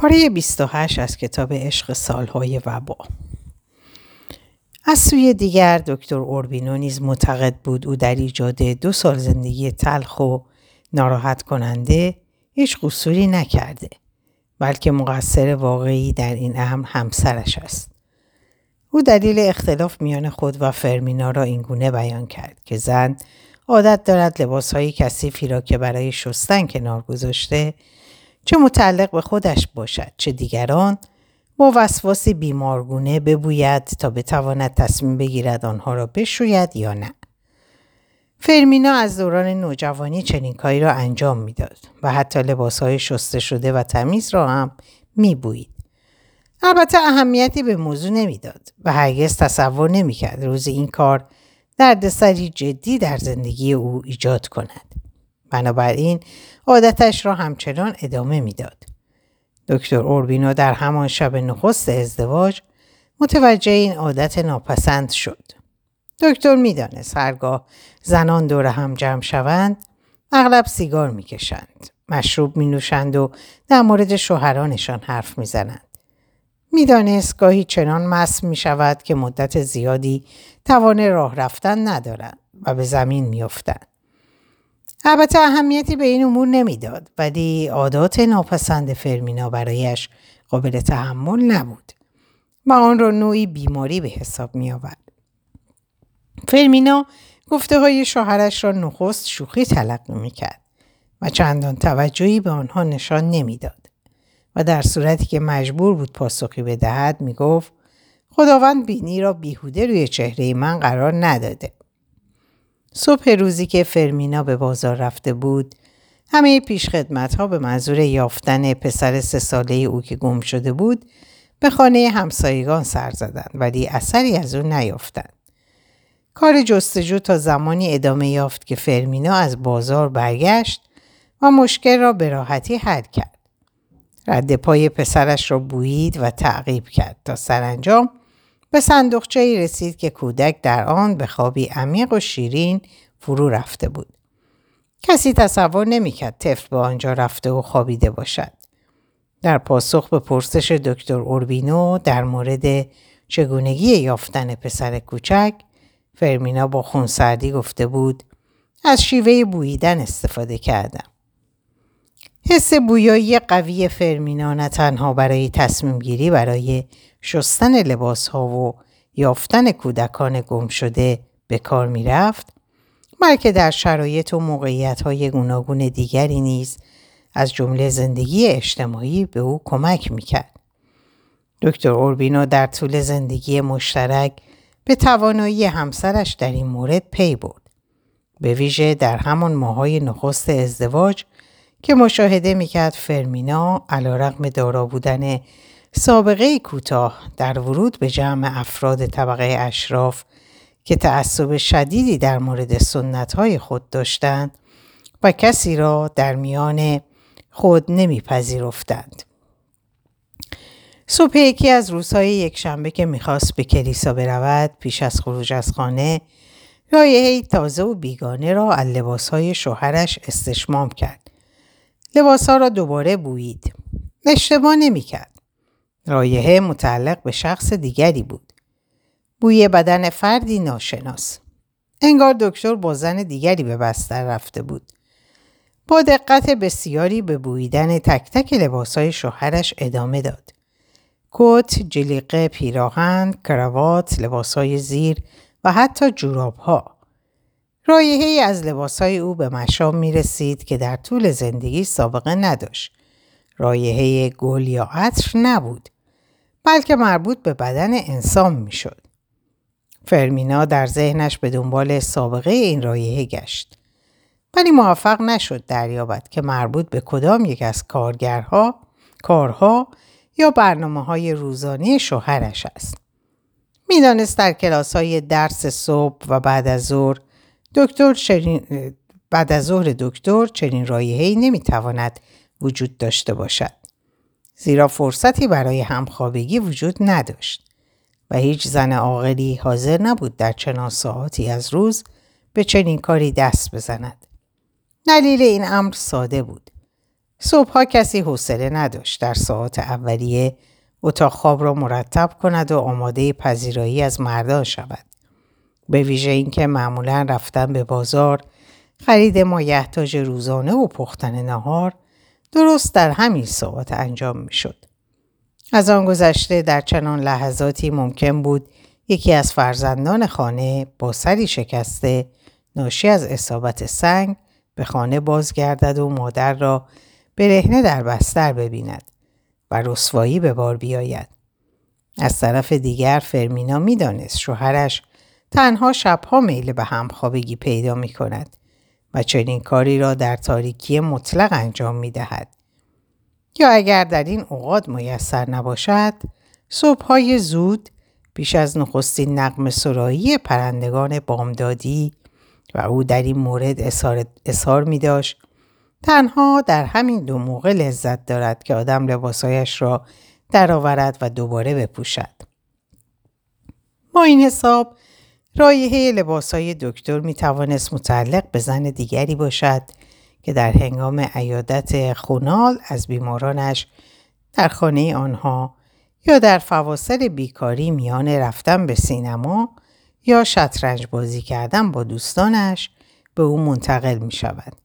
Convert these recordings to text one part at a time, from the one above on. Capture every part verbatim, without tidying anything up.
پاره بیست و هشت از کتاب عشق سالهای وبا. از سوی دیگر دکتر اوربینو نیز معتقد بود او در ایجاد دو سال زندگی تلخ و ناراحت کننده هیچ قصوری نکرده، بلکه مقصر واقعی در این امر همسرش است. او دلیل اختلاف میان خود و فرمینا را اینگونه بیان کرد که زن عادت دارد لباسهای کثیفی را که برای شستن کنار گذاشته، چه متعلق به خودش باشد چه دیگران، با وسواسی بیمارگونه ببوید تا بتواند تصمیم بگیرد آنها را بشوید یا نه. فرمینا از دوران نوجوانی چنین کاری را انجام میداد و حتی لباسهای شسته شده و تمیز را هم میبوید. البته اهمیتی به موضوع نمیداد و هرگز تصور نمیکرد روز این کار دردسری جدی در زندگی او ایجاد کند. بنابراین عادتش را همچنان ادامه میداد. دکتر اوربینو در همان شب نخست ازدواج متوجه این عادت ناپسند شد. دکتر میدانست هرگاه زنان دور هم جمع شوند اغلب سیگار میکشند، مشروب مینوشند و در مورد شوهرانشان حرف میزنند. میدانست گاهی چنان مست میشود که مدت زیادی توان راه رفتن ندارند و به زمین میافتند. البته اهمیتی به این امور نمیداد، ولی عادات ناپسند فرمینا برایش قابل تحمل نبود و آن را نوعی بیماری به حساب می آورد. فرمینا گفته های شوهرش را نخست شوخی تلقی می کرد و چندان توجهی به آنها نشان نمیداد و در صورتی که مجبور بود پاسخی بدهد می گفت خداوند بینی را بیهوده روی چهره من قرار نداده. صبح روزی که فرمینا به بازار رفته بود، همه پیشخدمت‌ها به منظور یافتن پسر سه ساله او که گم شده بود، به خانه همسایگان سر زدند ولی اثری از او نیافتند. کار جستجو تا زمانی ادامه یافت که فرمینا از بازار برگشت و مشکل را به راحتی حل کرد. رد پای پسرش را بویید و تعقیب کرد تا سرانجام به صندوقچه‌ای رسید که کودک در آن به خوابی عمیق و شیرین فرو رفته بود. کسی تصور نمی‌کرد طفل به آنجا رفته و خوابیده باشد. در پاسخ به پرسش دکتر اوربینو در مورد چگونگی یافتن پسر کوچک، فرمینا با خونسردی گفته بود از شیوه بوییدن استفاده کردم. حس بویایی قوی فرمینا نه تنها برای تصمیم گیری برای شستن لباس ها و یافتن کودکان گم شده به کار می رفت، بلکه در شرایط و موقعیت های گوناگون دیگری نیز از جمله زندگی اجتماعی به او کمک می کرد. دکتر اوربینو در طول زندگی مشترک به توانایی همسرش در این مورد پی برد، به ویژه در همان ماهای نخست ازدواج که مشاهده می کرد فرمینا علیرغم دارا بودن سابقه کوتاه در ورود به جمع افراد طبقه اشراف که تعصب شدیدی در مورد سنت‌های خود داشتند و کسی را در میان خود نمی‌پذیرفتند. صبح یکی از روزهای یکشنبه که می‌خواست به کلیسا برود، پیش از خروج از خانه رایحه‌ای تازه و بیگانه را از لباس‌های شوهرش استشمام کرد. لباس‌ها را دوباره بویید. اشتباه نمی‌کرد. رایحه متعلق به شخص دیگری بود. بوی بدن فردی ناشناس. انگار دکتر با زن دیگری به بستر رفته بود. با دقت بسیاری به بویدن تک تک لباسهای شوهرش ادامه داد. کت، جلیقه، پیراهن، کراوات، لباسهای زیر و حتی جورابها. رایحه‌ای از لباسهای او به مشام می رسید که در طول زندگی سابقه نداشت. رایحه گل یا عطر نبود، بلکه مربوط به بدن انسان میشد. فرمینا در ذهنش به دنبال سابقه این رایحه گشت، ولی موفق نشد دریابد که مربوط به کدام یک از کارگرها، کارها یا برنامه‌های روزانه شوهرش است. میدانست در کلاس‌های درس صبح و بعد از ظهر دکتر چنین بعد از ظهر دکتر چنین رایحه‌ای نمیتواند وجود داشته باشد، زیرا فرصتی برای همخوابگی وجود نداشت و هیچ زن عاقلی حاضر نبود در چنان ساعاتی از روز به چنین کاری دست بزند. دلیل این امر ساده بود. صبحها کسی حوصله نداشت در ساعات اولیه اتاق خواب را مرتب کند و آماده پذیرایی از مردان شود. به ویژه اینکه معمولا رفتن به بازار، خرید مایحتاج روزانه و پختن نهار درست در همین ساعات انجام می شد. از آن گذشته در چنان لحظاتی ممکن بود یکی از فرزندان خانه با سری شکسته ناشی از اصابت سنگ به خانه بازگردد و مادر را برهنه در بستر ببیند و رسوایی به بار بیاید. از طرف دیگر فرمینا می دانست شوهرش تنها شبها میل به همخوابگی پیدا می کند و چنین کاری را در تاریکی مطلق انجام می دهد. یا اگر در این اوقات میسر نباشد، صبح‌های زود پیش از نخستین نغمه سرایی پرندگان بامدادی و او در این مورد اصرار, اصرار می داشت تنها در همین دو موقع لذت دارد که آدم لباسایش را درآورد و دوباره بپوشد. با این حساب رایحه لباسای دکتر می توانست متعلق به زن دیگری باشد که در هنگام عیادت خونال از بیمارانش در خانه آنها یا در فواصل بیکاری میان رفتن به سینما یا شطرنج بازی کردن با دوستانش به او منتقل می شود.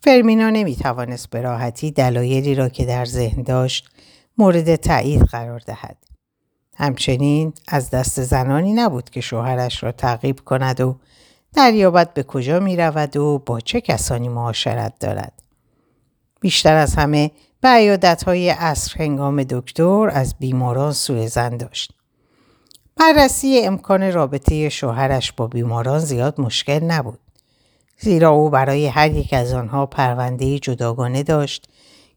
فرمینا نمی توانست به راحتی دلایلی را که در ذهن داشت مورد تایید قرار دهد. همچنین از دست زنانی نبود که شوهرش را تعقیب کند و دریابد به کجا می رود و با چه کسانی معاشرت دارد. بیشتر از همه به عیادت‌های عصر هنگام دکتر از بیماران سوءظن داشت. بررسی امکان رابطه شوهرش با بیماران زیاد مشکل نبود، زیرا او برای هر یک از آنها پرونده‌ای جداگانه داشت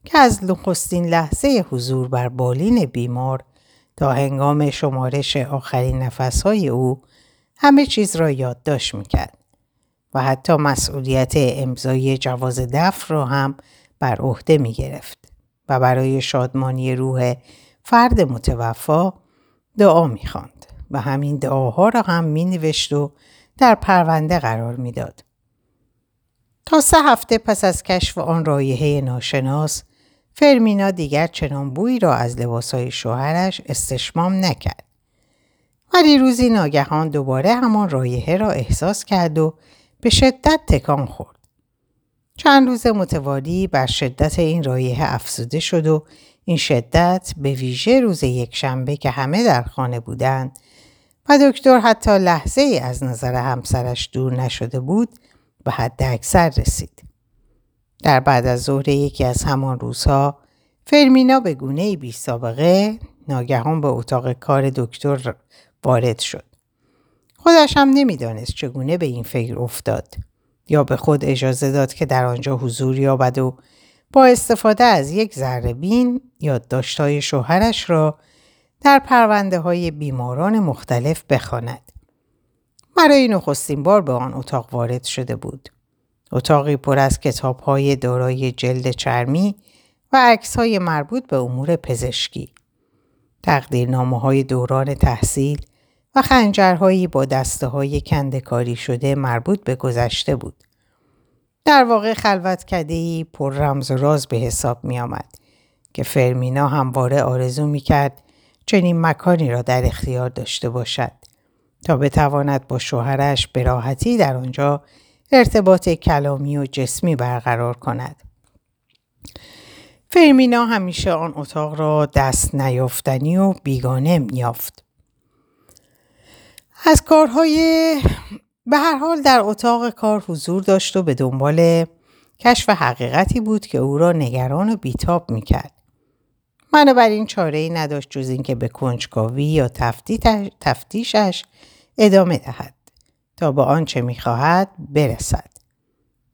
که از نخستین لحظه حضور بر بالین بیمار تا هنگام شمارش آخرین نفس‌های او همه چیز را یادداشت می‌کرد و حتی مسئولیت امضای جواز دفع را هم بر عهده می‌گرفت و برای شادمانی روح فرد متوفا دعا می‌خواند و همین دعاها را هم می‌نوشت و در پرونده قرار می‌داد. تا سه هفته پس از کشف آن رایحه ناشناس، فرمینا دیگر چنان بویی را از لباس‌های شوهرش استشمام نکرد. ولی روزی ناگهان دوباره همان رایحه را احساس کرد و به شدت تکان خورد. چند روز متوالی بر شدت این رایحه افزوده شد و این شدت به ویژه روز یکشنبه که همه در خانه بودند و دکتر حتی لحظه ای از نظر همسرش دور نشده بود به حد اکثر رسید. در بعد از ظهر یکی از همان روزها فرمینا به گونه‌ای بی سابقه ناگهان به اتاق کار دکتر وارد شد. خودش هم نمی‌دانست چگونه به این فکر افتاد یا به خود اجازه داد که در آنجا حضور یابد و با استفاده از یک ذره بین یادداشت‌های شوهرش را در پرونده‌های بیماران مختلف بخواند. برای نخستین بار به آن اتاق وارد شده بود. اتاقی پر از کتاب‌های دارای جلد چرمی و عکس‌های مربوط به امور پزشکی، تقدیرنامه‌های دوران تحصیل و خنجرهایی با دسته‌های کنده‌کاری شده مربوط به گذشته بود. در واقع خلوتکده‌ای پر رمز و راز به حساب می‌آمد که فرمینا همواره آرزو می‌کرد چنین مکانی را در اختیار داشته باشد تا بتواند با شوهرش به راحتی در آنجا ارتباط کلامی و جسمی برقرار کند. فرمینا همیشه آن اتاق را دست نیافتنی و بیگانه می‌یافت. از کارهای به هر حال در اتاق کار حضور داشت و به دنبال کشف حقیقتی بود که او را نگران و بیتاب می‌کرد. بنابراین چاره‌ای نداشت جز اینکه به کنجکاوی یا تفتیشش ادامه دهد تا به آنچه می‌خواهد برسد.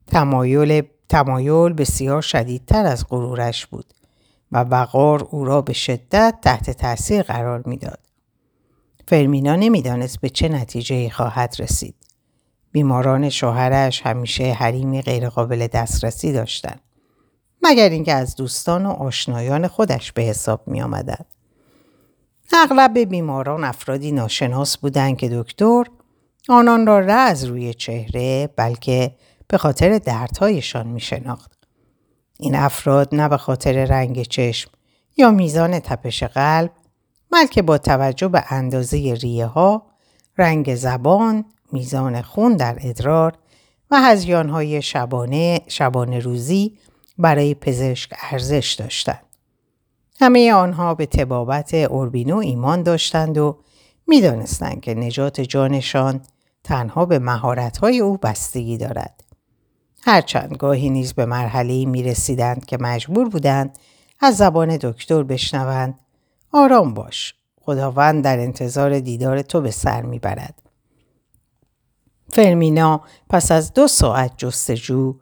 تمایل تمایل بسیار شدیدتر از غرورش بود و وقار او را به شدت تحت تاثیر قرار می‌داد. فرمینا نمی‌دانست به چه نتیجه‌ای خواهد رسید. بیماران شوهرش همیشه حریمی غیرقابل دسترسی داشتند، مگر اینکه از دوستان و آشنایان خودش به حساب می‌آمدند. اغلب بیماران افرادی ناشناس بودند که دکتر آنان را نه از روی چهره بلکه به خاطر دردهایشان می شناخت. این افراد نه به خاطر رنگ چشم یا میزان تپش قلب، بلکه با توجه به اندازه ریه ها، رنگ زبان، میزان خون در ادرار و هذیان‌های شبانه شبانه روزی برای پزشک ارزش داشتند. همه آنها به طبابت اوربینو ایمان داشتند و می‌دانستند که نجات جانشان تنها به مهارت‌های او بستگی دارد. هرچند گاهی نیز به مرحله‌ای می‌رسیدند که مجبور بودند از زبان دکتر بشنوند: آرام باش، خداوند در انتظار دیدار تو به سر می‌برد. فرمینا پس از دو ساعت جستجو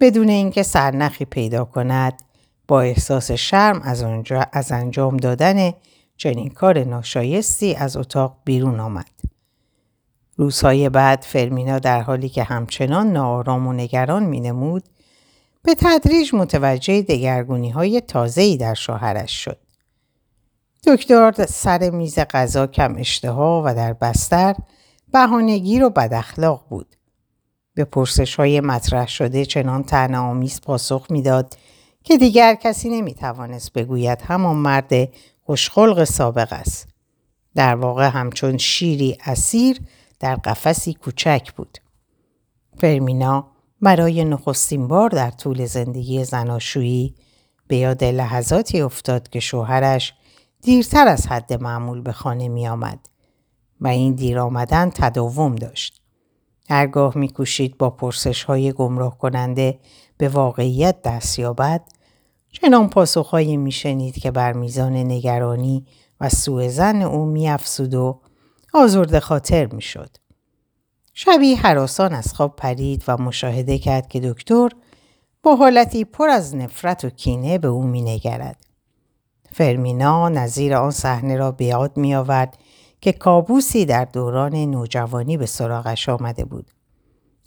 بدون اینکه سرنخی پیدا کند، با احساس شرم از آنجا از انجام دادن چنین کار ناشایستی از اتاق بیرون آمد. روزهای بعد فرمینا در حالی که همچنان ناآرام و نگران می‌نمود، به تدریج متوجه دگرگونی‌های تازه‌ای در شوهرش شد. دکتر سر میز غذا کم اشتها و در بستر بهانه‌گیر و بد اخلاق بود. به پرسش‌های مطرح شده چنان طعنه‌آمیز پاسخ می‌داد که دیگر کسی نمی‌توانست بگوید همان مرد خوش‌خلق سابق است. در واقع همچون شیری اسیر در قفسی کوچک بود. فرمینا برای نخستین بار در طول زندگی زناشویی به یاد لحظاتی افتاد که شوهرش دیرتر از حد معمول به خانه می آمد و این دیر آمدن تداوم داشت. هرگاه می کوشید با پرسش های گمراه کننده به واقعیت دست یابد، چنان پاسخهایی می شنید که بر میزان نگرانی و سوء ظن او می افزود و آزرده خاطر می شد. شبی هراسان از خواب پرید و مشاهده کرد که دکتر با حالتی پر از نفرت و کینه به او می نگرد. فرمینا نظیر آن صحنه را به یاد می آورد که کابوسی در دوران نوجوانی به سراغش آمده بود.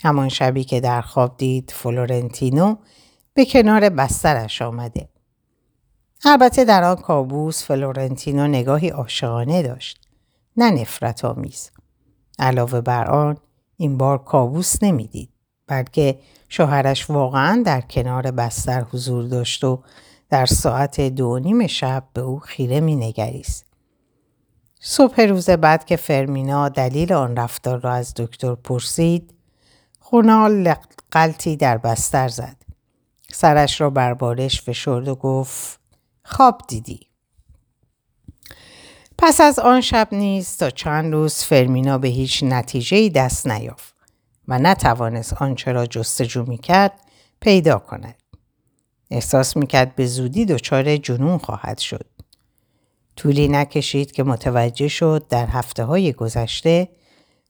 همان شبی که در خواب دید فلورنتینو به کنار بسترش آمده. البته در آن کابوس فلورنتینو نگاهی عاشقانه داشت، نه نفرت آمیز. علاوه بر آن این بار کابوس نمیدید، بلکه شوهرش واقعاً در کنار بستر حضور داشت و در ساعت دو نیم شب به او خیره می نگریست. صبح روز بعد که فرمینا دلیل آن رفتار را از دکتر پرسید، خونال قلتی در بستر زد. سرش را بر بالش فشرد و گفت: خواب دیدی. پس از آن شب نیز تا چند روز فرمینا به هیچ نتیجه‌ای دست نیافت و نتوانست آنچه را جستجو می‌کرد پیدا کند. احساس می‌کرد به زودی دچار جنون خواهد شد. طولی نکشید که متوجه شد در هفته‌های گذشته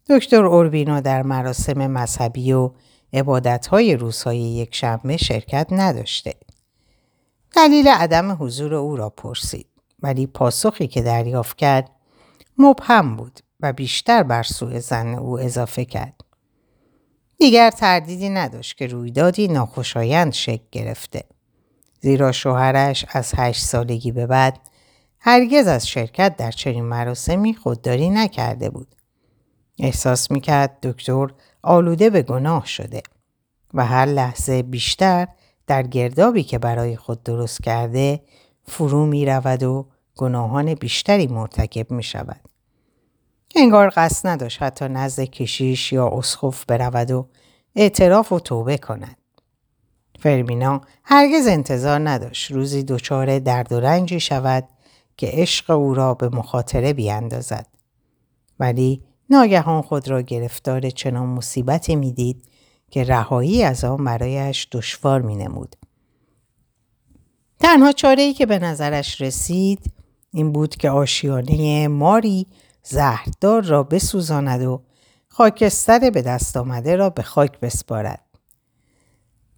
دکتر اوربینو در مراسم مذهبی و عبادت‌های روزهای یکشنبه شرکت نداشته. دلیل عدم حضور او را پرسید، ولی پاسخی که دریافت کرد مبهم بود و بیشتر بر سوء ظن او اضافه کرد. دیگر تردیدی نداشت که رویدادی ناخوشایند شکل گرفته، زیرا شوهرش از هشت سالگی به بعد هرگز از شرکت در چنین مراسمی خودداری نکرده بود. احساس میکرد دکتر آلوده به گناه شده و هر لحظه بیشتر در گردابی که برای خود درست کرده فرو می رود و گناهان بیشتری مرتکب می شود. انگار قصد نداشت حتی نزد کشیش یا اسقف برود و اعتراف و توبه کند. فرمینا هرگز انتظار نداشت روزی دچار درد و رنجی شود که عشق او را به مخاطره بیاندازد، ولی ناگهان خود را گرفتار چنان مصیبتی می دید که رهایی از آن برایش دشوار می نمود. تنها چاره‌ای که به نظرش رسید این بود که آشیانه ماری زهردار را بسوزاند و خاکستر به دست آمده را به خاک بسپارد.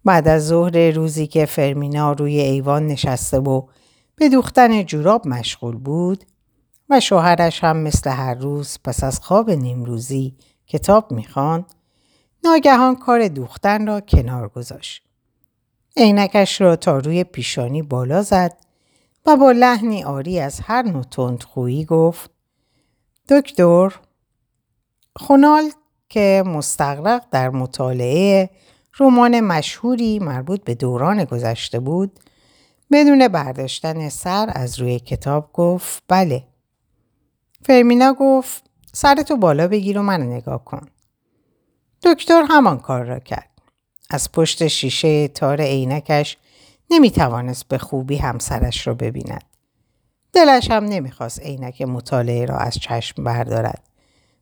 بعد از ظهر روزی که فرمینا روی ایوان نشسته و به دوختن جوراب مشغول بود و شوهرش هم مثل هر روز پس از خواب نیمروزی کتاب می‌خواند، ناگهان کار دوختن را کنار گذاشت. عینکش را تا روی پیشانی بالا زد و با لحنی عاری از هر نوع تندخویی گفت: دکتر. خونال که مستغرق در مطالعه رمان مشهوری مربوط به دوران گذشته بود، بدون برداشتن سر از روی کتاب گفت بله. فرمینا گفت سرتو بالا بگیر و من نگاه کن. دکتر همان کار را کرد. از پشت شیشه تار عینکش نمیتوانست به خوبی همسرش را ببیند. دلش هم نمیخواست عینک مطالعه را از چشم بردارد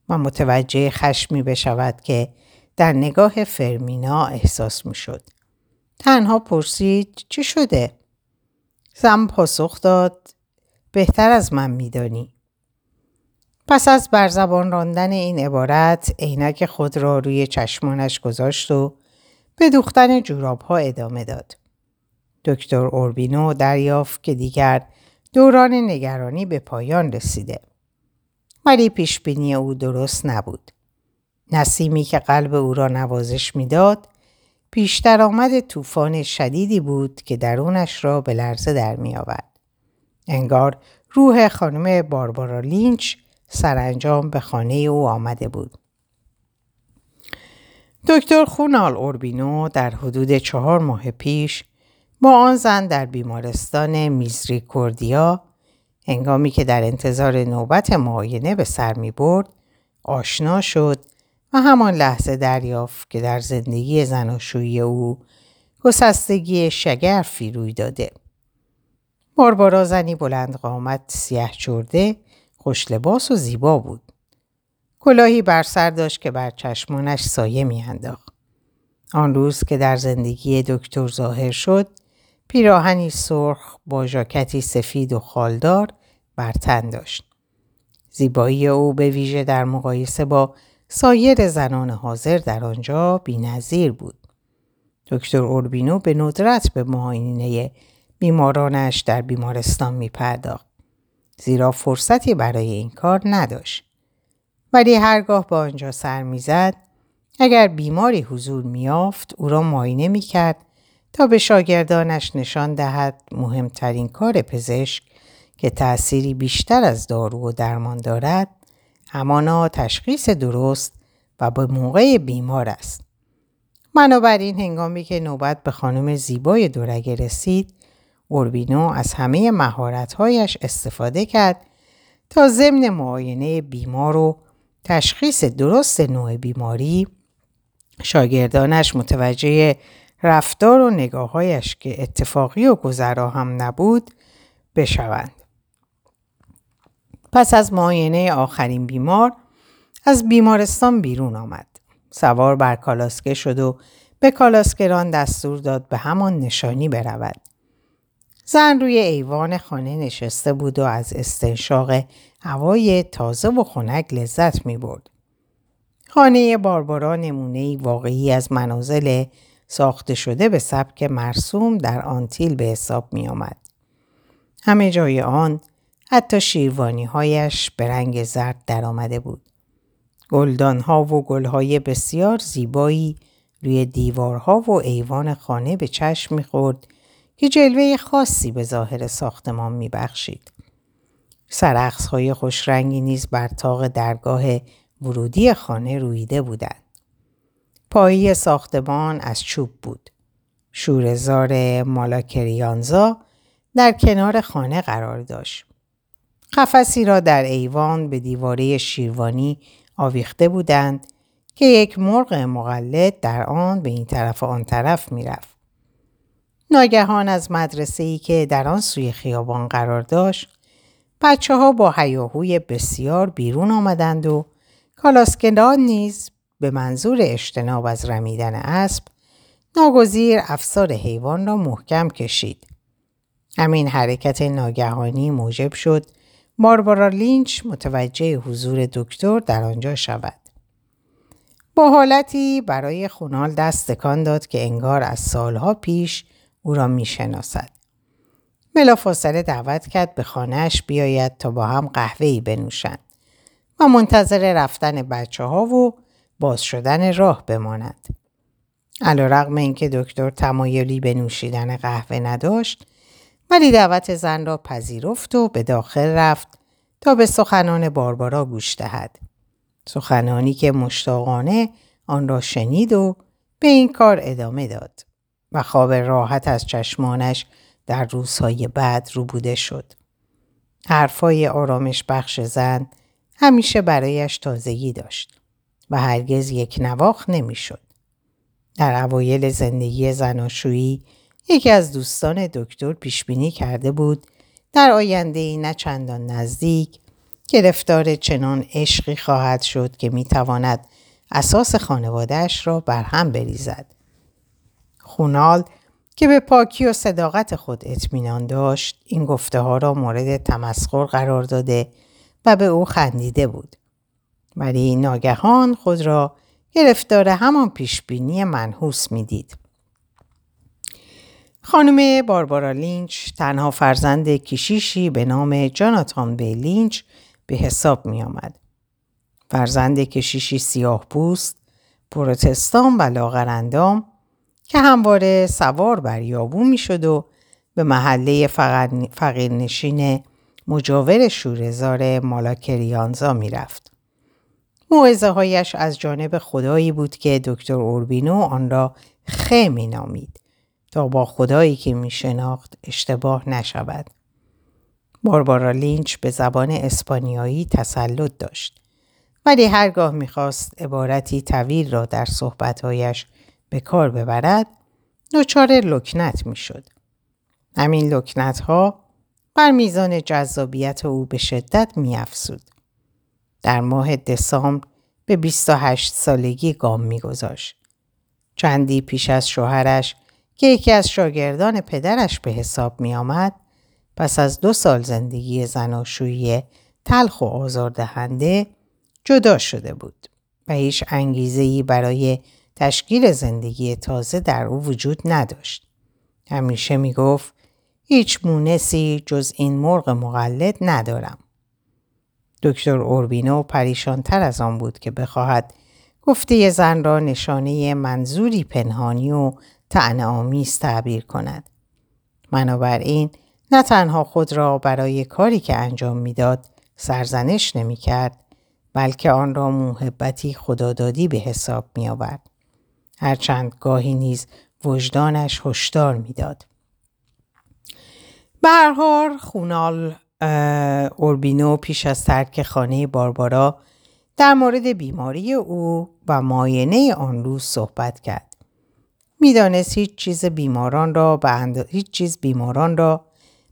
و متوجه خشمی بشود که در نگاه فرمینا احساس میشد. تنها پرسید چی شده؟ زن پاسخ داد بهتر از من میدانی. پس از بر زبان راندن این عبارت عینک خود را روی چشمانش گذاشت و به دوختن جوراب‌ها ادامه داد. دکتر اوربینو دریافت که دیگر دوران نگرانی به پایان رسیده. ولی پیشبینی او درست نبود. نسیمی که قلب او را نوازش می‌داد، پیشتر آمد طوفان شدیدی بود که درونش را به لرزه در می‌آورد. انگار روح خانم باربارا لینچ سرانجام به خانه او آمده بود. دکتر خونال اوربینو در حدود چهار ماه پیش با آن زن در بیمارستان میزریکوردیا هنگامی که در انتظار نوبت معاینه به سر می برد آشنا شد و همان لحظه دریافت که در زندگی زناشویی او گسستگی شگرفی روی داده. باربارا زنی بلند قامت سیاه چرده خوش لباس و زیبا بود. کلاهی بر سر داشت که بر چشمانش سایه میانداخت. آن روز که در زندگی دکتر ظاهر شد، پیراهنی سرخ با ژاکتی سفید و خالدار بر تن داشت. زیبایی او به ویژه در مقایسه با سایر زنان حاضر در آنجا بی‌نظیر بود. دکتر اوربینو به ندرت به معاینه بیمارانش در بیمارستان می‌پرداخت، زیرا فرصتی برای این کار نداشت. ولی هرگاه به آنجا سر می‌زد، اگر بیماری حضور می‌یافت، او را معاینه می‌کرد تا به شاگردانش نشان دهد مهمترین کار پزشک که تأثیری بیشتر از دارو و درمان دارد، همانا تشخیص درست و به موقع بیمار است. بنابراین هنگامی که نوبت به خانم زیبای دورگه رسید، اوربینو از همه مهارت‌هایش استفاده کرد تا ضمن معاینه بیمار و تشخیص درست نوع بیماری شاگردانش متوجه رفتار و نگاه‌هایش که اتفاقی و گذرا هم نبود بشوند. پس از معاینه آخرین بیمار از بیمارستان بیرون آمد. سوار بر کالاسکه شد و به کالاسکران دستور داد به همان نشانی برود. زن روی ایوان خانه نشسته بود و از استنشاق هوای تازه و خنک لذت می برد. خانه باربارا نمونه‌ای واقعی از منازل ساخته شده به سبک مرسوم در آنتیل به حساب می آمد. همه جای آن حتی شیروانی هایش به رنگ زرد در آمده بود. گلدان ها و گل های بسیار زیبایی روی دیوارها و ایوان خانه به چشم می خورد که جلوه خاصی به ظاهر ساختمان می بخشید. سرعکس های خوش رنگی نیز بر طاق درگاه ورودی خانه رویده بودند. پایه ساختمان از چوب بود. شوره‌زار مالاکریانزا در کنار خانه قرار داشت. قفسی را در ایوان به دیواره شیروانی آویخته بودند که یک مرغ مقلد در آن به این طرف و آن طرف می رفت. ناگهان از مدرسه‌ای که در آن سوی خیابان قرار داشت، بچه‌ها با هیاهوی بسیار بیرون آمدند و کالاسکه‌دان نیز به منظور اجتناب از رمیدن اسب، ناگزیر افسار حیوان را محکم کشید. همین حرکت ناگهانی موجب شد باربارا لینچ متوجه حضور دکتر در آنجا شود. با حالتی برای خونال دست تکان داد که انگار از سالها پیش او را می شناسد. بلافاصله دعوت کرد به خانهش بیاید تا با هم قهوه‌ای بنوشند و منتظر رفتن بچه ها و باز شدن راه بمانند. علی‌رغم اینکه دکتر تمایلی به نوشیدن قهوه نداشت، ولی دعوت زن را پذیرفت و به داخل رفت تا به سخنان باربارا گوش دهد. سخنانی که مشتاقانه آن را شنید و به این کار ادامه داد و خواب راحت از چشمانش در روزهای بعد روبوده شد. حرفای آرامش بخش زن همیشه برایش تازگی داشت و هرگز یک نواخت نمی شد. در اوایل زندگی زناشویی یکی از دوستان دکتر پیشبینی کرده بود در آینده‌ای نه چندان نزدیک گرفتار چنان عشقی خواهد شد که می تواند اساس خانواده‌اش را برهم بریزد. خونال که به پاکی و صداقت خود اطمینان داشت این گفته ها را مورد تمسخر قرار داده و به او خندیده بود. ولی ناگهان خود را گرفتار همان پیشبینی منحوس می دید. خانم باربارا لینچ تنها فرزند کشیشی به نام جاناتان بی لینچ به حساب می آمد. فرزند کشیشی سیاه پوست، پروتستان و لاغرندام که همواره سوار بر یابو می شد و به محله فقیرنشین مجاور شوره‌زار مالاکریانزا می رفت. موعظه هایش از جانب خدایی بود که دکتر اوربینو آن را خه می نامید تا با خدایی که می شناخت اشتباه نشود. باربارا لینچ به زبان اسپانیایی تسلط داشت ولی هرگاه می خواست عبارتی طویل را در صحبتهایش به کار ببرد دچار لکنت می شد. همین لکنت ها بر میزان جذابیت او به شدت می افزود. در ماه دسامبر به بیست و هشت سالگی گام می گذاشت. چندی پیش از شوهرش که یکی از شاگردان پدرش به حساب می آمد پس از دو سال زندگی زناشویی تلخ و آزاردهنده جدا شده بود و هیچ انگیزه‌ای برای تشکیل زندگی تازه در او وجود نداشت. همیشه می گفت هیچ مونسی جز این مرغ مقلد ندارم. دکتر اوربینو پریشانتر از آن بود که بخواهد گفته زن را نشانه منظوری پنهانی و طعنه‌آمیز تعبیر کند. بنابراین نه تنها خود را برای کاری که انجام میداد سرزنش نمی کرد بلکه آن را موهبتی خدادادی به حساب می آورد. هرچند گاهی نیز وجدانش هشدار میداد. به هر حال خونال اوربینو پیش از ترک خانه باربارا در مورد بیماری او و معاینه آن روز صحبت کرد. میدانست هیچ چیز بیماران را به اند... هیچ چیز بیماران را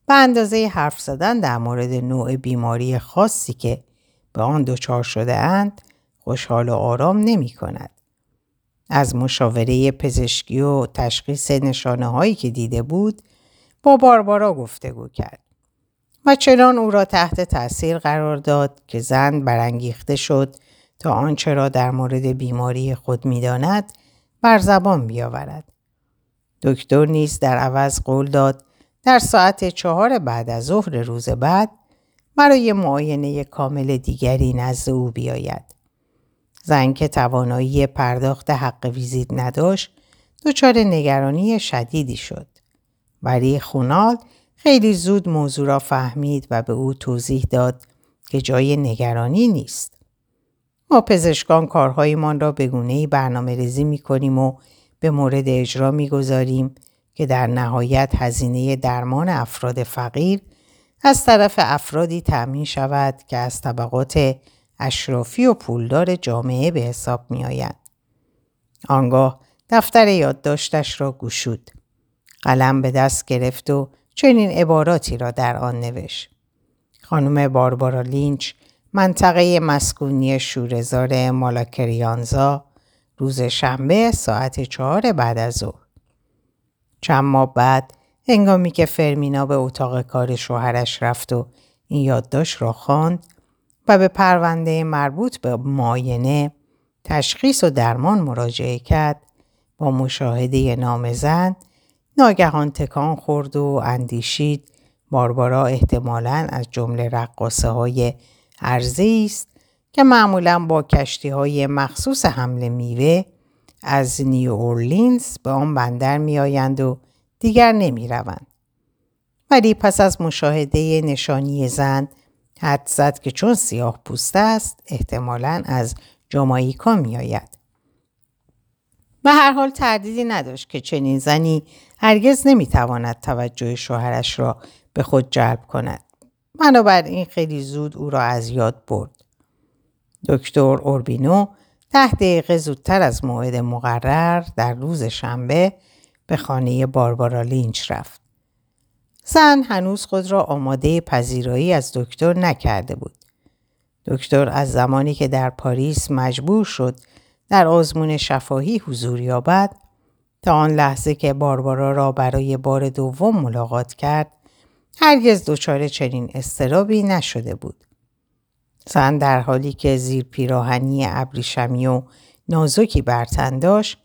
به اندازه حرف زدن در مورد نوع بیماری خاصی که به آن دچار شده اند خوشحال و آرام نمی کند. از مشاوره پزشکی و تشخیص نشانه هایی که دیده بود با باربارا گفتگو کرد و چنان او را تحت تأثیر قرار داد که زن برانگیخته شد تا آنچه را در مورد بیماری خود می داند بر زبان بیاورد. دکتر نیز در عوض قول داد در ساعت چهار بعد از ظهر روز بعد برای معاینه کامل دیگری نزد او بیاید. زن که توانایی پرداخت حق ویزیت نداشت دچار نگرانی شدیدی شد. ولی خونال خیلی زود موضوع را فهمید و به او توضیح داد که جای نگرانی نیست. ما پزشکان کارهایمان را به گونه‌ای برنامه‌ریزی می‌کنیم و به مورد اجرا می‌گذاریم که در نهایت هزینه درمان افراد فقیر از طرف افرادی تأمین شود که از طبقات اشرافی و پولدار جامعه به حساب می‌آیند. آنگاه دفتر یادداشتش را گشود. قلم به دست گرفت و چنین عباراتی را در آن نوشت: خانم باربارا لینچ، منطقه مسکونی شوره‌زار مالاکریانزا، روز شنبه ساعت چهار بعد از ظهر. چند ماه بعد هنگامی که فرمینا به اتاق کار شوهرش رفت و این یادداشت را خواند و به پرونده مربوط به معاینه، تشخیص و درمان مراجعه کرد، با مشاهده نام زن ناگهان تکان خورد و اندیشید باربارا احتمالاً از جمله رقاصه های عرضی است که معمولاً با کشتی های مخصوص حمل میوه از نیو اورلینز به آن بندر می آیند و دیگر نمی روند. ولی پس از مشاهده نشانی زن حد زد که چون سیاه پوست است احتمالاً از جامائیکا می آید. به هر حال تردیدی نداشت که چنین زنی هرگز نمیتواند توجه شوهرش را به خود جلب کند. بنابراین خیلی زود او را از یاد برد. دکتر اوربینو ده دقیقه زودتر از موعد مقرر در روز شنبه به خانه باربارا لینچ رفت. زن هنوز خود را آماده پذیرایی از دکتر نکرده بود. دکتر از زمانی که در پاریس مجبور شد در آزمون شفاهی حضور یابد تا آن لحظه که باربارا را برای بار دوم ملاقات کرد هرگز دچار چنین اضطرابی نشده بود. زن در حالی که زیر پیراهنی ابریشمی و نازکی بر تن داشت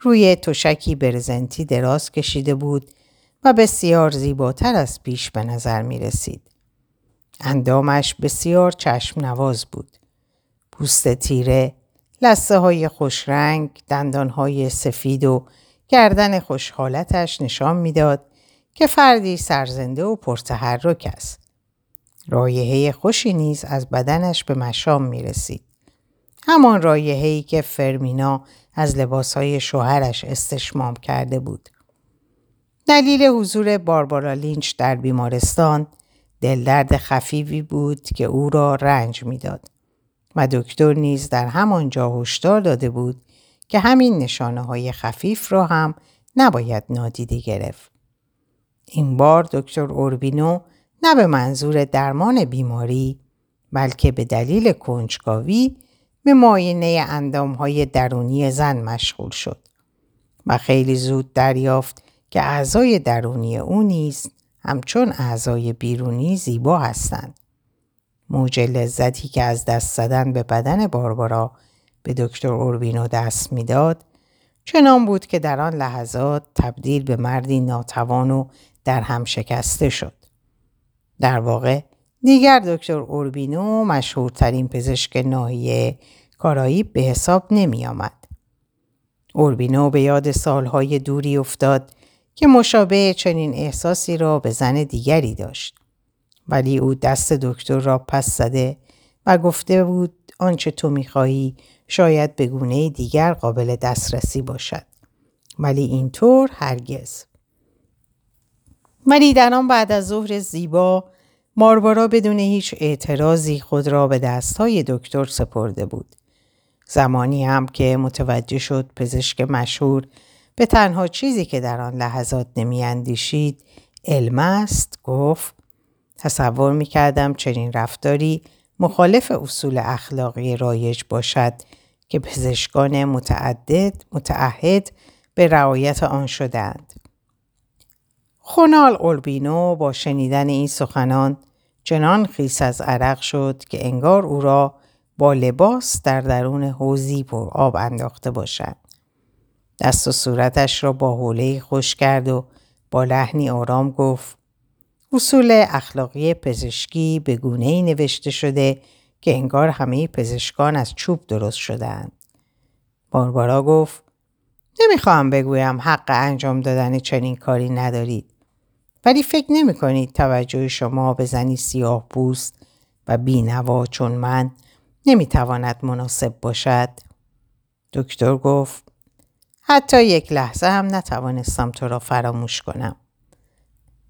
روی تشکی برزنتی دراز کشیده بود و بسیار زیباتر از پیش به نظر می رسید. اندامش بسیار چشم نواز بود. پوست تیره، لثه های خوش رنگ، دندان های سفید و گردن خوشحالتش نشان می داد که فردی سرزنده و پرتحرک است. رایحه خوشی نیز از بدنش به مشام می رسید. همان رایحه‌ای که فرمینا از لباسهای شوهرش استشمام کرده بود. دلیل حضور باربارا لینچ در بیمارستان دلدرد خفیفی بود که او را رنج می‌داد و دکتر نیز در همانجا هشدار داده بود که همین نشانه‌های خفیف را هم نباید نادیده گرفت. این بار دکتر اوربینو نه به منظور درمان بیماری بلکه به دلیل کنجکاوی به معاینه اندام‌های درونی زن مشغول شد و خیلی زود دریافت که اعضای درونی او نیز همچون اعضای بیرونی زیبا هستند. موج لذتی که از دست زدن به بدن باربارا به دکتر اوربینو دست می‌داد چنان بود که در آن لحظات تبدیل به مردی ناتوان و در هم شکسته شد. در واقع دیگر دکتر اوربینو مشهورترین پزشک ناحیه کارائیب به حساب نمی آمد. اوربینو به یاد سالهای دوری افتاد که مشابه چنین احساسی را به زن دیگری داشت. ولی او دست دکتر را پس زده و گفته بود آنچه تو می‌خواهی شاید به گونه دیگر قابل دسترسی باشد. ولی اینطور هرگز. ولی در آن بعد از ظهر زیبا باربارا بدون هیچ اعتراضی خود را به دست‌های دکتر سپرده بود. زمانی هم که متوجه شد پزشک مشهور به تنها چیزی که در آن لحظات نمی‌اندیشید علم است، گفت تصور می‌کردم چنین رفتاری مخالف اصول اخلاقی رایج باشد که پزشکان متعدد متعهد به رعایت آن شدند. خونال اوربینو با شنیدن این سخنان چنان خیس از عرق شد که انگار او را با لباس در درون حوضی پر آب انداخته باشد. دست و صورتش را با حوله خشک کرد و با لحنی آرام گفت اصول اخلاقی پزشکی به گونه‌ای نوشته شده که انگار همه پزشکان از چوب درست شدند. باربارا گفت نمیخوام بگویم حق انجام دادن چنین کاری ندارید. ولی فکر نمی کنید توجه شما به زنی سیاه پوست و بینوا چون من نمی تواند مناسب باشد. دکتر گفت حتی یک لحظه هم نتوانستم تو را فراموش کنم.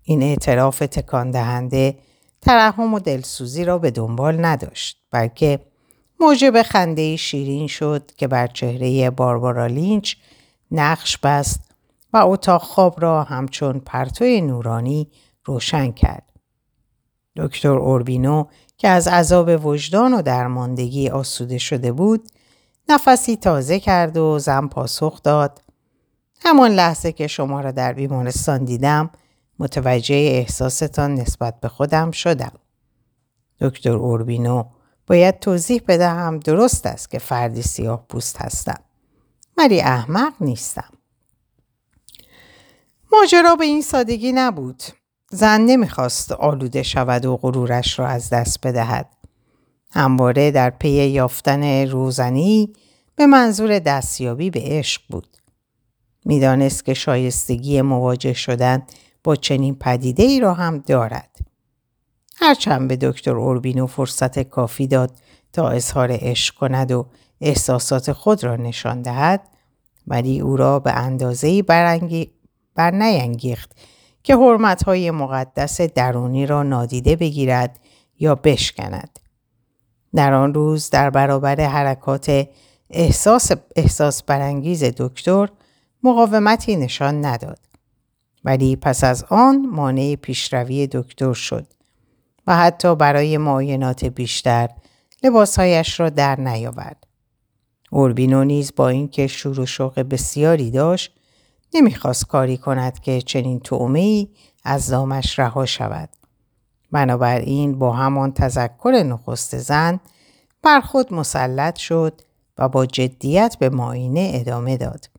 این اعتراف تکان دهنده ترحم و دلسوزی را به دنبال نداشت بلکه موجب خنده شیرین شد که بر چهره باربارا لینچ نقش بست و اتاق خواب را همچون پرتوی نورانی روشن کرد. دکتر اوربینو که از عذاب وجدان و درماندگی آسوده شده بود نفسی تازه کرد و زن پاسخ داد همان لحظه که شما را در بیمارستان دیدم متوجه احساستان نسبت به خودم شدم. دکتر اوربینو باید توضیح بدهم درست است که فردی سیاه پوست هستم. ولی احمق نیستم. ماجرا به این سادگی نبود. زن نمیخواست آلوده شود و غرورش را از دست بدهد. همواره در پی یافتن روزنی به منظور دستیابی به عشق بود. میدانست که شایستگی مواجه شدن با چنین پدیده ای را هم دارد. هرچند به دکتر اوربینو فرصت کافی داد تا اظهار عشق کند و احساسات خود را نشان دهد ولی او را به اندازه‌ای برانگی... برنینگیخت که حرمت‌های مقدس درونی را نادیده بگیرد یا بشکند. در آن روز در برابر حرکات احساس, احساس برانگیز دکتر مقاومتی نشان نداد. ولی پس از آن مانع پیشروی دکتر شد و حتی برای معاینات بیشتر لباسهایش را در نیاورد. اوربینو نیز با اینکه شور و شوق بسیاری داشت نمیخواست کاری کند که چنین طعمه‌ای از دامش رها شود. بنابراین با همان تذکر نخست زن بر خود مسلط شد و با جدیت به معاینه ادامه داد.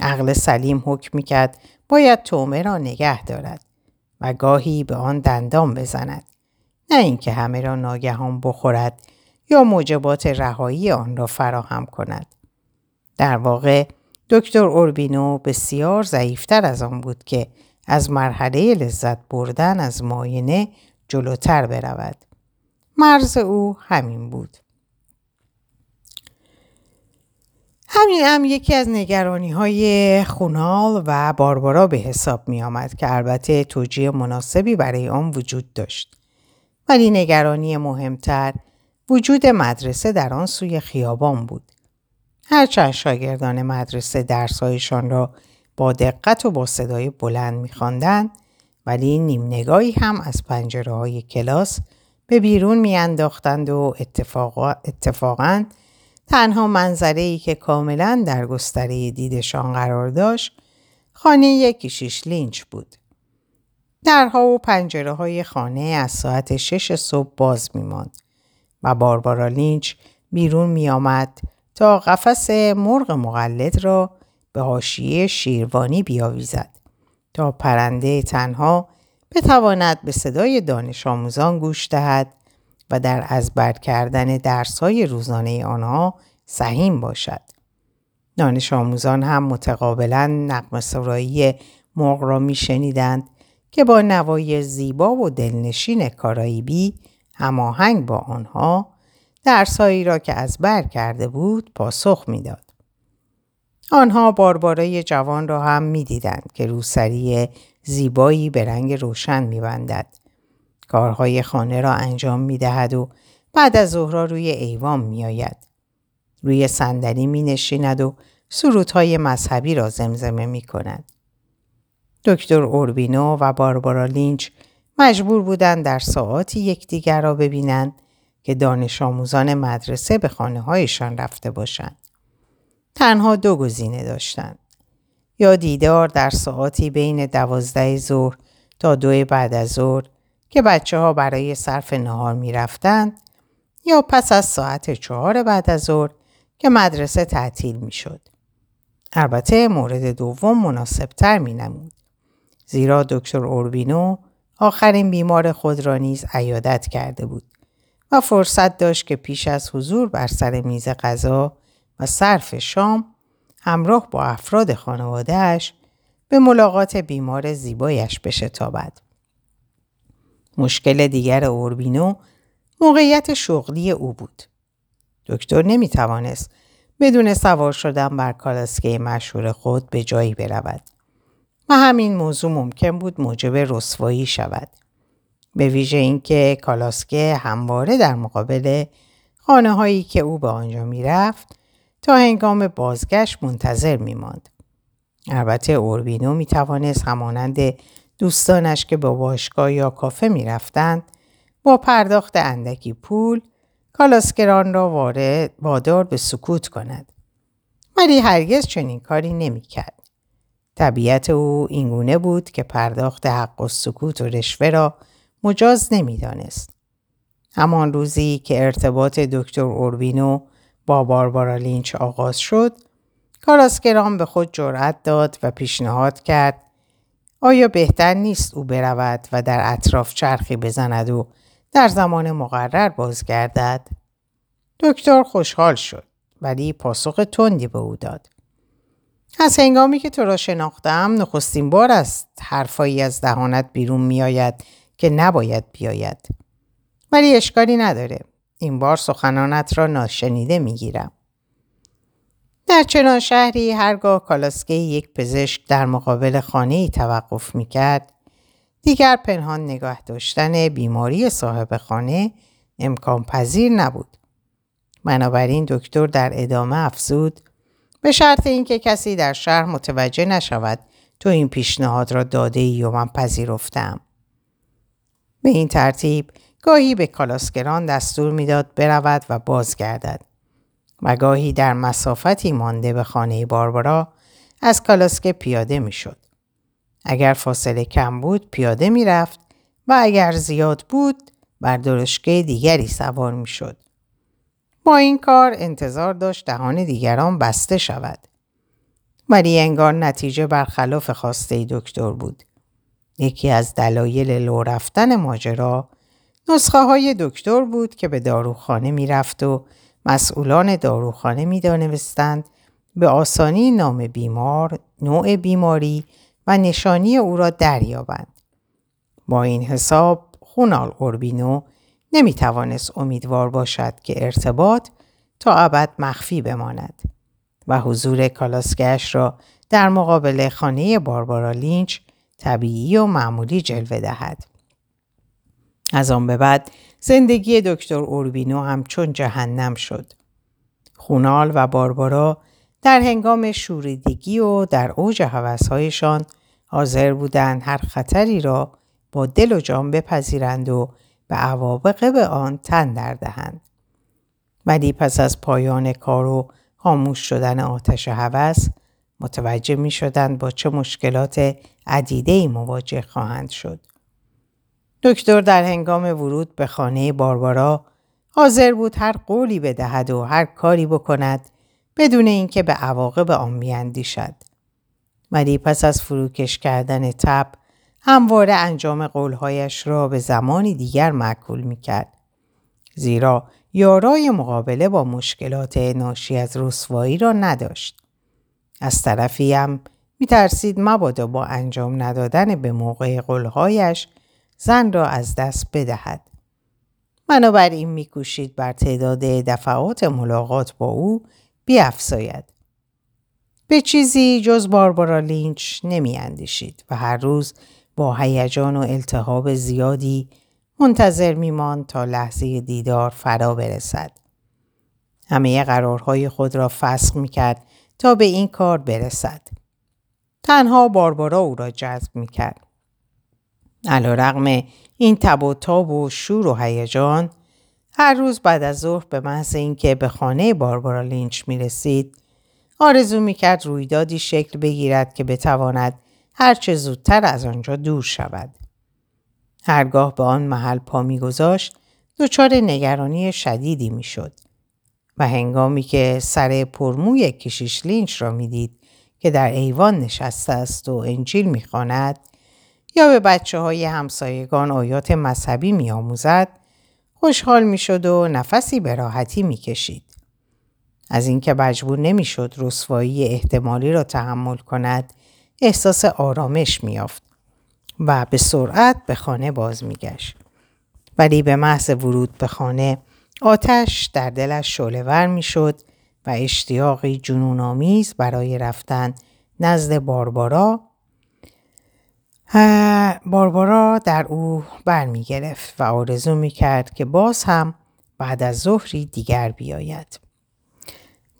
عقل سلیم حکم میکرد باید طعمه را نگه دارد و گاهی به آن دندان بزند، نه اینکه همه را ناگهان بخورد یا موجبات رهایی آن را فراهم کند. در واقع دکتر اوربینو بسیار ضعیفتر از آن بود که از مرحله لذت بردن از معاینه جلوتر برود. مرز او همین بود. همین هم یکی از نگرانی‌های خونال و باربارا به حساب می آمد که البته توجیه مناسبی برای آن وجود داشت. ولی نگرانی مهمتر وجود مدرسه در آن سوی خیابان بود. هرچند شاگردان مدرسه درس‌هایشان را با دقت و با صدای بلند می‌خواندند، ولی نیم نگاهی هم از پنجره‌های کلاس به بیرون می‌انداختند و اتفاقا اتفاقاً تنها منظره‌ای که کاملاً در گستره دیدشان قرار داشت، خانه کشیش لینچ بود. درها و پنجره‌های خانه از ساعت شش صبح باز می‌ماند و باربارا لینچ بیرون می‌آمد تا قفس مرغ مقلد را به حاشیه شیروانی بیاویزد تا پرنده تنها بتواند به صدای دانش آموزان گوش دهد و در از بر کردن درس‌های روزانه آنها سهیم باشد. دانش آموزان هم متقابلا نغمه سرایی مرغ را می‌شنیدند که با نوای زیبا و دلنشین کارائیبی هماهنگ با آنها درسایی را که از بر کرده بود پاسخ می‌داد. آنها باربارای جوان را هم می‌دیدند که روسری زیبایی به رنگ روشن می‌بندد، کارهای خانه را انجام می‌دهد و بعد از ظهر روی ایوان می‌آید. روی صندلی می‌نشیند و سرودهای مذهبی را زمزمه می‌کند. دکتر اوربینو و باربارا لینچ مجبور بودند در ساعاتی یکدیگر را ببینند که دانش آموزان مدرسه به خانه هایشان رفته باشند. تنها دو گزینه داشتند. یا دیدار در ساعاتی بین دوازده ظهر تا دو بعد از ظهر که بچه ها برای صرف نهار می رفتند، یا پس از ساعت چهار بعد از ظهر که مدرسه تعطیل می شد. البته مورد دوم مناسب تر می نمود، زیرا دکتر اوربینو آخرین بیمار خود را نیز عیادت کرده بود و فرصت داشت که پیش از حضور بر سر میز غذا و صرف شام همراه با افراد خانواده‌اش به ملاقات بیمار زیبایش بشتابد. مشکل دیگر اوربینو موقعیت شغلی او بود. دکتر نمیتوانست بدون سوار شدن بر کالسکه مشهور خود به جایی برود و همین موضوع ممکن بود موجب رسوایی شود، به ویژه اینکه کالاسکه همواره در مقابل خانه هایی که او به آنجا می رفت تا هنگام بازگشت منتظر می ماند. البته اوربینو می توانست همانند دوستانش که با باشگاه یا کافه می رفتند با پرداخت اندکی پول کالاسکران را وارد وادار به سکوت کند، ولی هرگز چنین کاری نمی کرد. طبیعت او اینگونه بود که پرداخت حق و سکوت و رشوه را مجاز نمی دانست. همان روزی که ارتباط دکتر اوربینو با باربارا لینچ آغاز شد، کالاسکران به خود جرأت داد و پیشنهاد کرد آیا بهتر نیست او برود و در اطراف چرخی بزند و در زمان مقرر بازگردد؟ دکتر خوشحال شد، ولی پاسخ تندی به او داد. از هنگامی که تو را شناختم نخستین بار است حرفایی از دهانت بیرون می آید که نباید بیاید، ولی اشکالی نداره، این بار سخنانت را ناشنیده میگیرم. در چنان شهری هرگاه کالاسکه یک پزشک در مقابل خانه‌ای توقف می‌کرد، دیگر پنهان نگاه داشتن بیماری صاحب خانه امکان پذیر نبود. بنابراین دکتر در ادامه افزود: به شرط اینکه کسی در شهر متوجه نشود تو این پیشنهاد را داده ای و من پذیرفتم. به این ترتیب گاهی به کالاسکران دستور میداد برود و بازگردد و گاهی در مسافتی مانده به خانه باربارا از کالاسکه پیاده میشد. اگر فاصله کم بود پیاده میرفت و اگر زیاد بود بر درشکه دیگری سوار میشد. با این کار انتظار داشت دهان دیگران بسته شود، ولی انگار نتیجه برخلاف خواسته دکتر بود. یکی از دلایل لو رفتن ماجرا نسخه های دکتر بود که به داروخانه می رفت و مسئولان داروخانه می دانستند به آسانی نام بیمار، نوع بیماری و نشانی او را دریابند. با این حساب خونال اوربینو نمی توانست امیدوار باشد که ارتباط تا ابد مخفی بماند و حضور کالاسکش را در مقابل خانه باربارا لینچ طبیعی و معمولی جلوه دهد. از آن به بعد زندگی دکتر اوربینو همچون جهنم شد. خونال و باربارا در هنگام شوریدگی و در اوج هوس‌هایشان حاضر بودند هر خطری را با دل و جان بپذیرند و به عواقب آن تن در دهند. ولی پس از پایان کار و خاموش شدن آتش هوس متوجه می شدند با چه مشکلات عدیده‌ای مواجه خواهند شد. دکتر در هنگام ورود به خانه باربارا حاضر بود هر قولی بدهد و هر کاری بکند بدون اینکه به عواقب آن بیندیشد. ولی پس از فروکش کردن تب همواره انجام قولهایش را به زمانی دیگر معکول می‌کرد، زیرا یارای مقابله با مشکلات ناشی از رسوایی را نداشت. از طرفی هم می‌ترسید مبادا با انجام ندادن به موقع قولهایش زن را از دست بدهد. بنابراین می‌کوشید بر تعداد دفعات ملاقات با او بیافزاید. به چیزی جز باربارا لینچ نمی‌اندیشید و هر روز با هیجان و التهاب زیادی منتظر می‌ماند تا لحظه دیدار فرا برسد. همه قرارهای خود را فسخ می‌کرد تا به این کار برسد. تنها باربارا او را جذب می‌کرد. علی‌رغم این تب و تاب و شور و هیجان، هر روز بعد از ظهر به محض اینکه به خانه باربارا لینچ می‌رسید، آرزو می‌کرد رویدادی شکل بگیرد که بتواند هر چه زودتر از آنجا دور شود. هرگاه به آن محل پا می‌گذاشت، دچار نگرانی شدیدی می‌شد و هنگامی که سر پرموی کشیش لینچ را می‌دید که در ایوان نشسته است و انجیل می‌خواند یا به بچه‌های همسایگان آیات مذهبی می‌آموزد، خوشحال می‌شد و نفسی به راحتی می‌کشید. از اینکه مجبور نمی‌شد رسوایی احتمالی را تحمل کند، احساس آرامش می‌یافت و به سرعت به خانه باز می‌گشت. ولی به محض ورود به خانه، آتش در دلش شعله‌ور می‌شد و اشتیاقی جنون‌آمیز برای رفتن نزد باربارا باربارا در او برمی‌گرفت و آرزو می‌کرد که باز هم بعد از ظهری دیگر بیاید.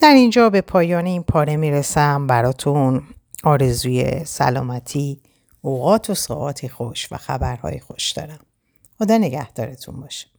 در اینجا به پایان این پاره می‌رسم. براتون آرزوی سلامتی، اوقات و ساعاتی خوش و خبرهای خوش دارم. خدا نگهدارتون باشه.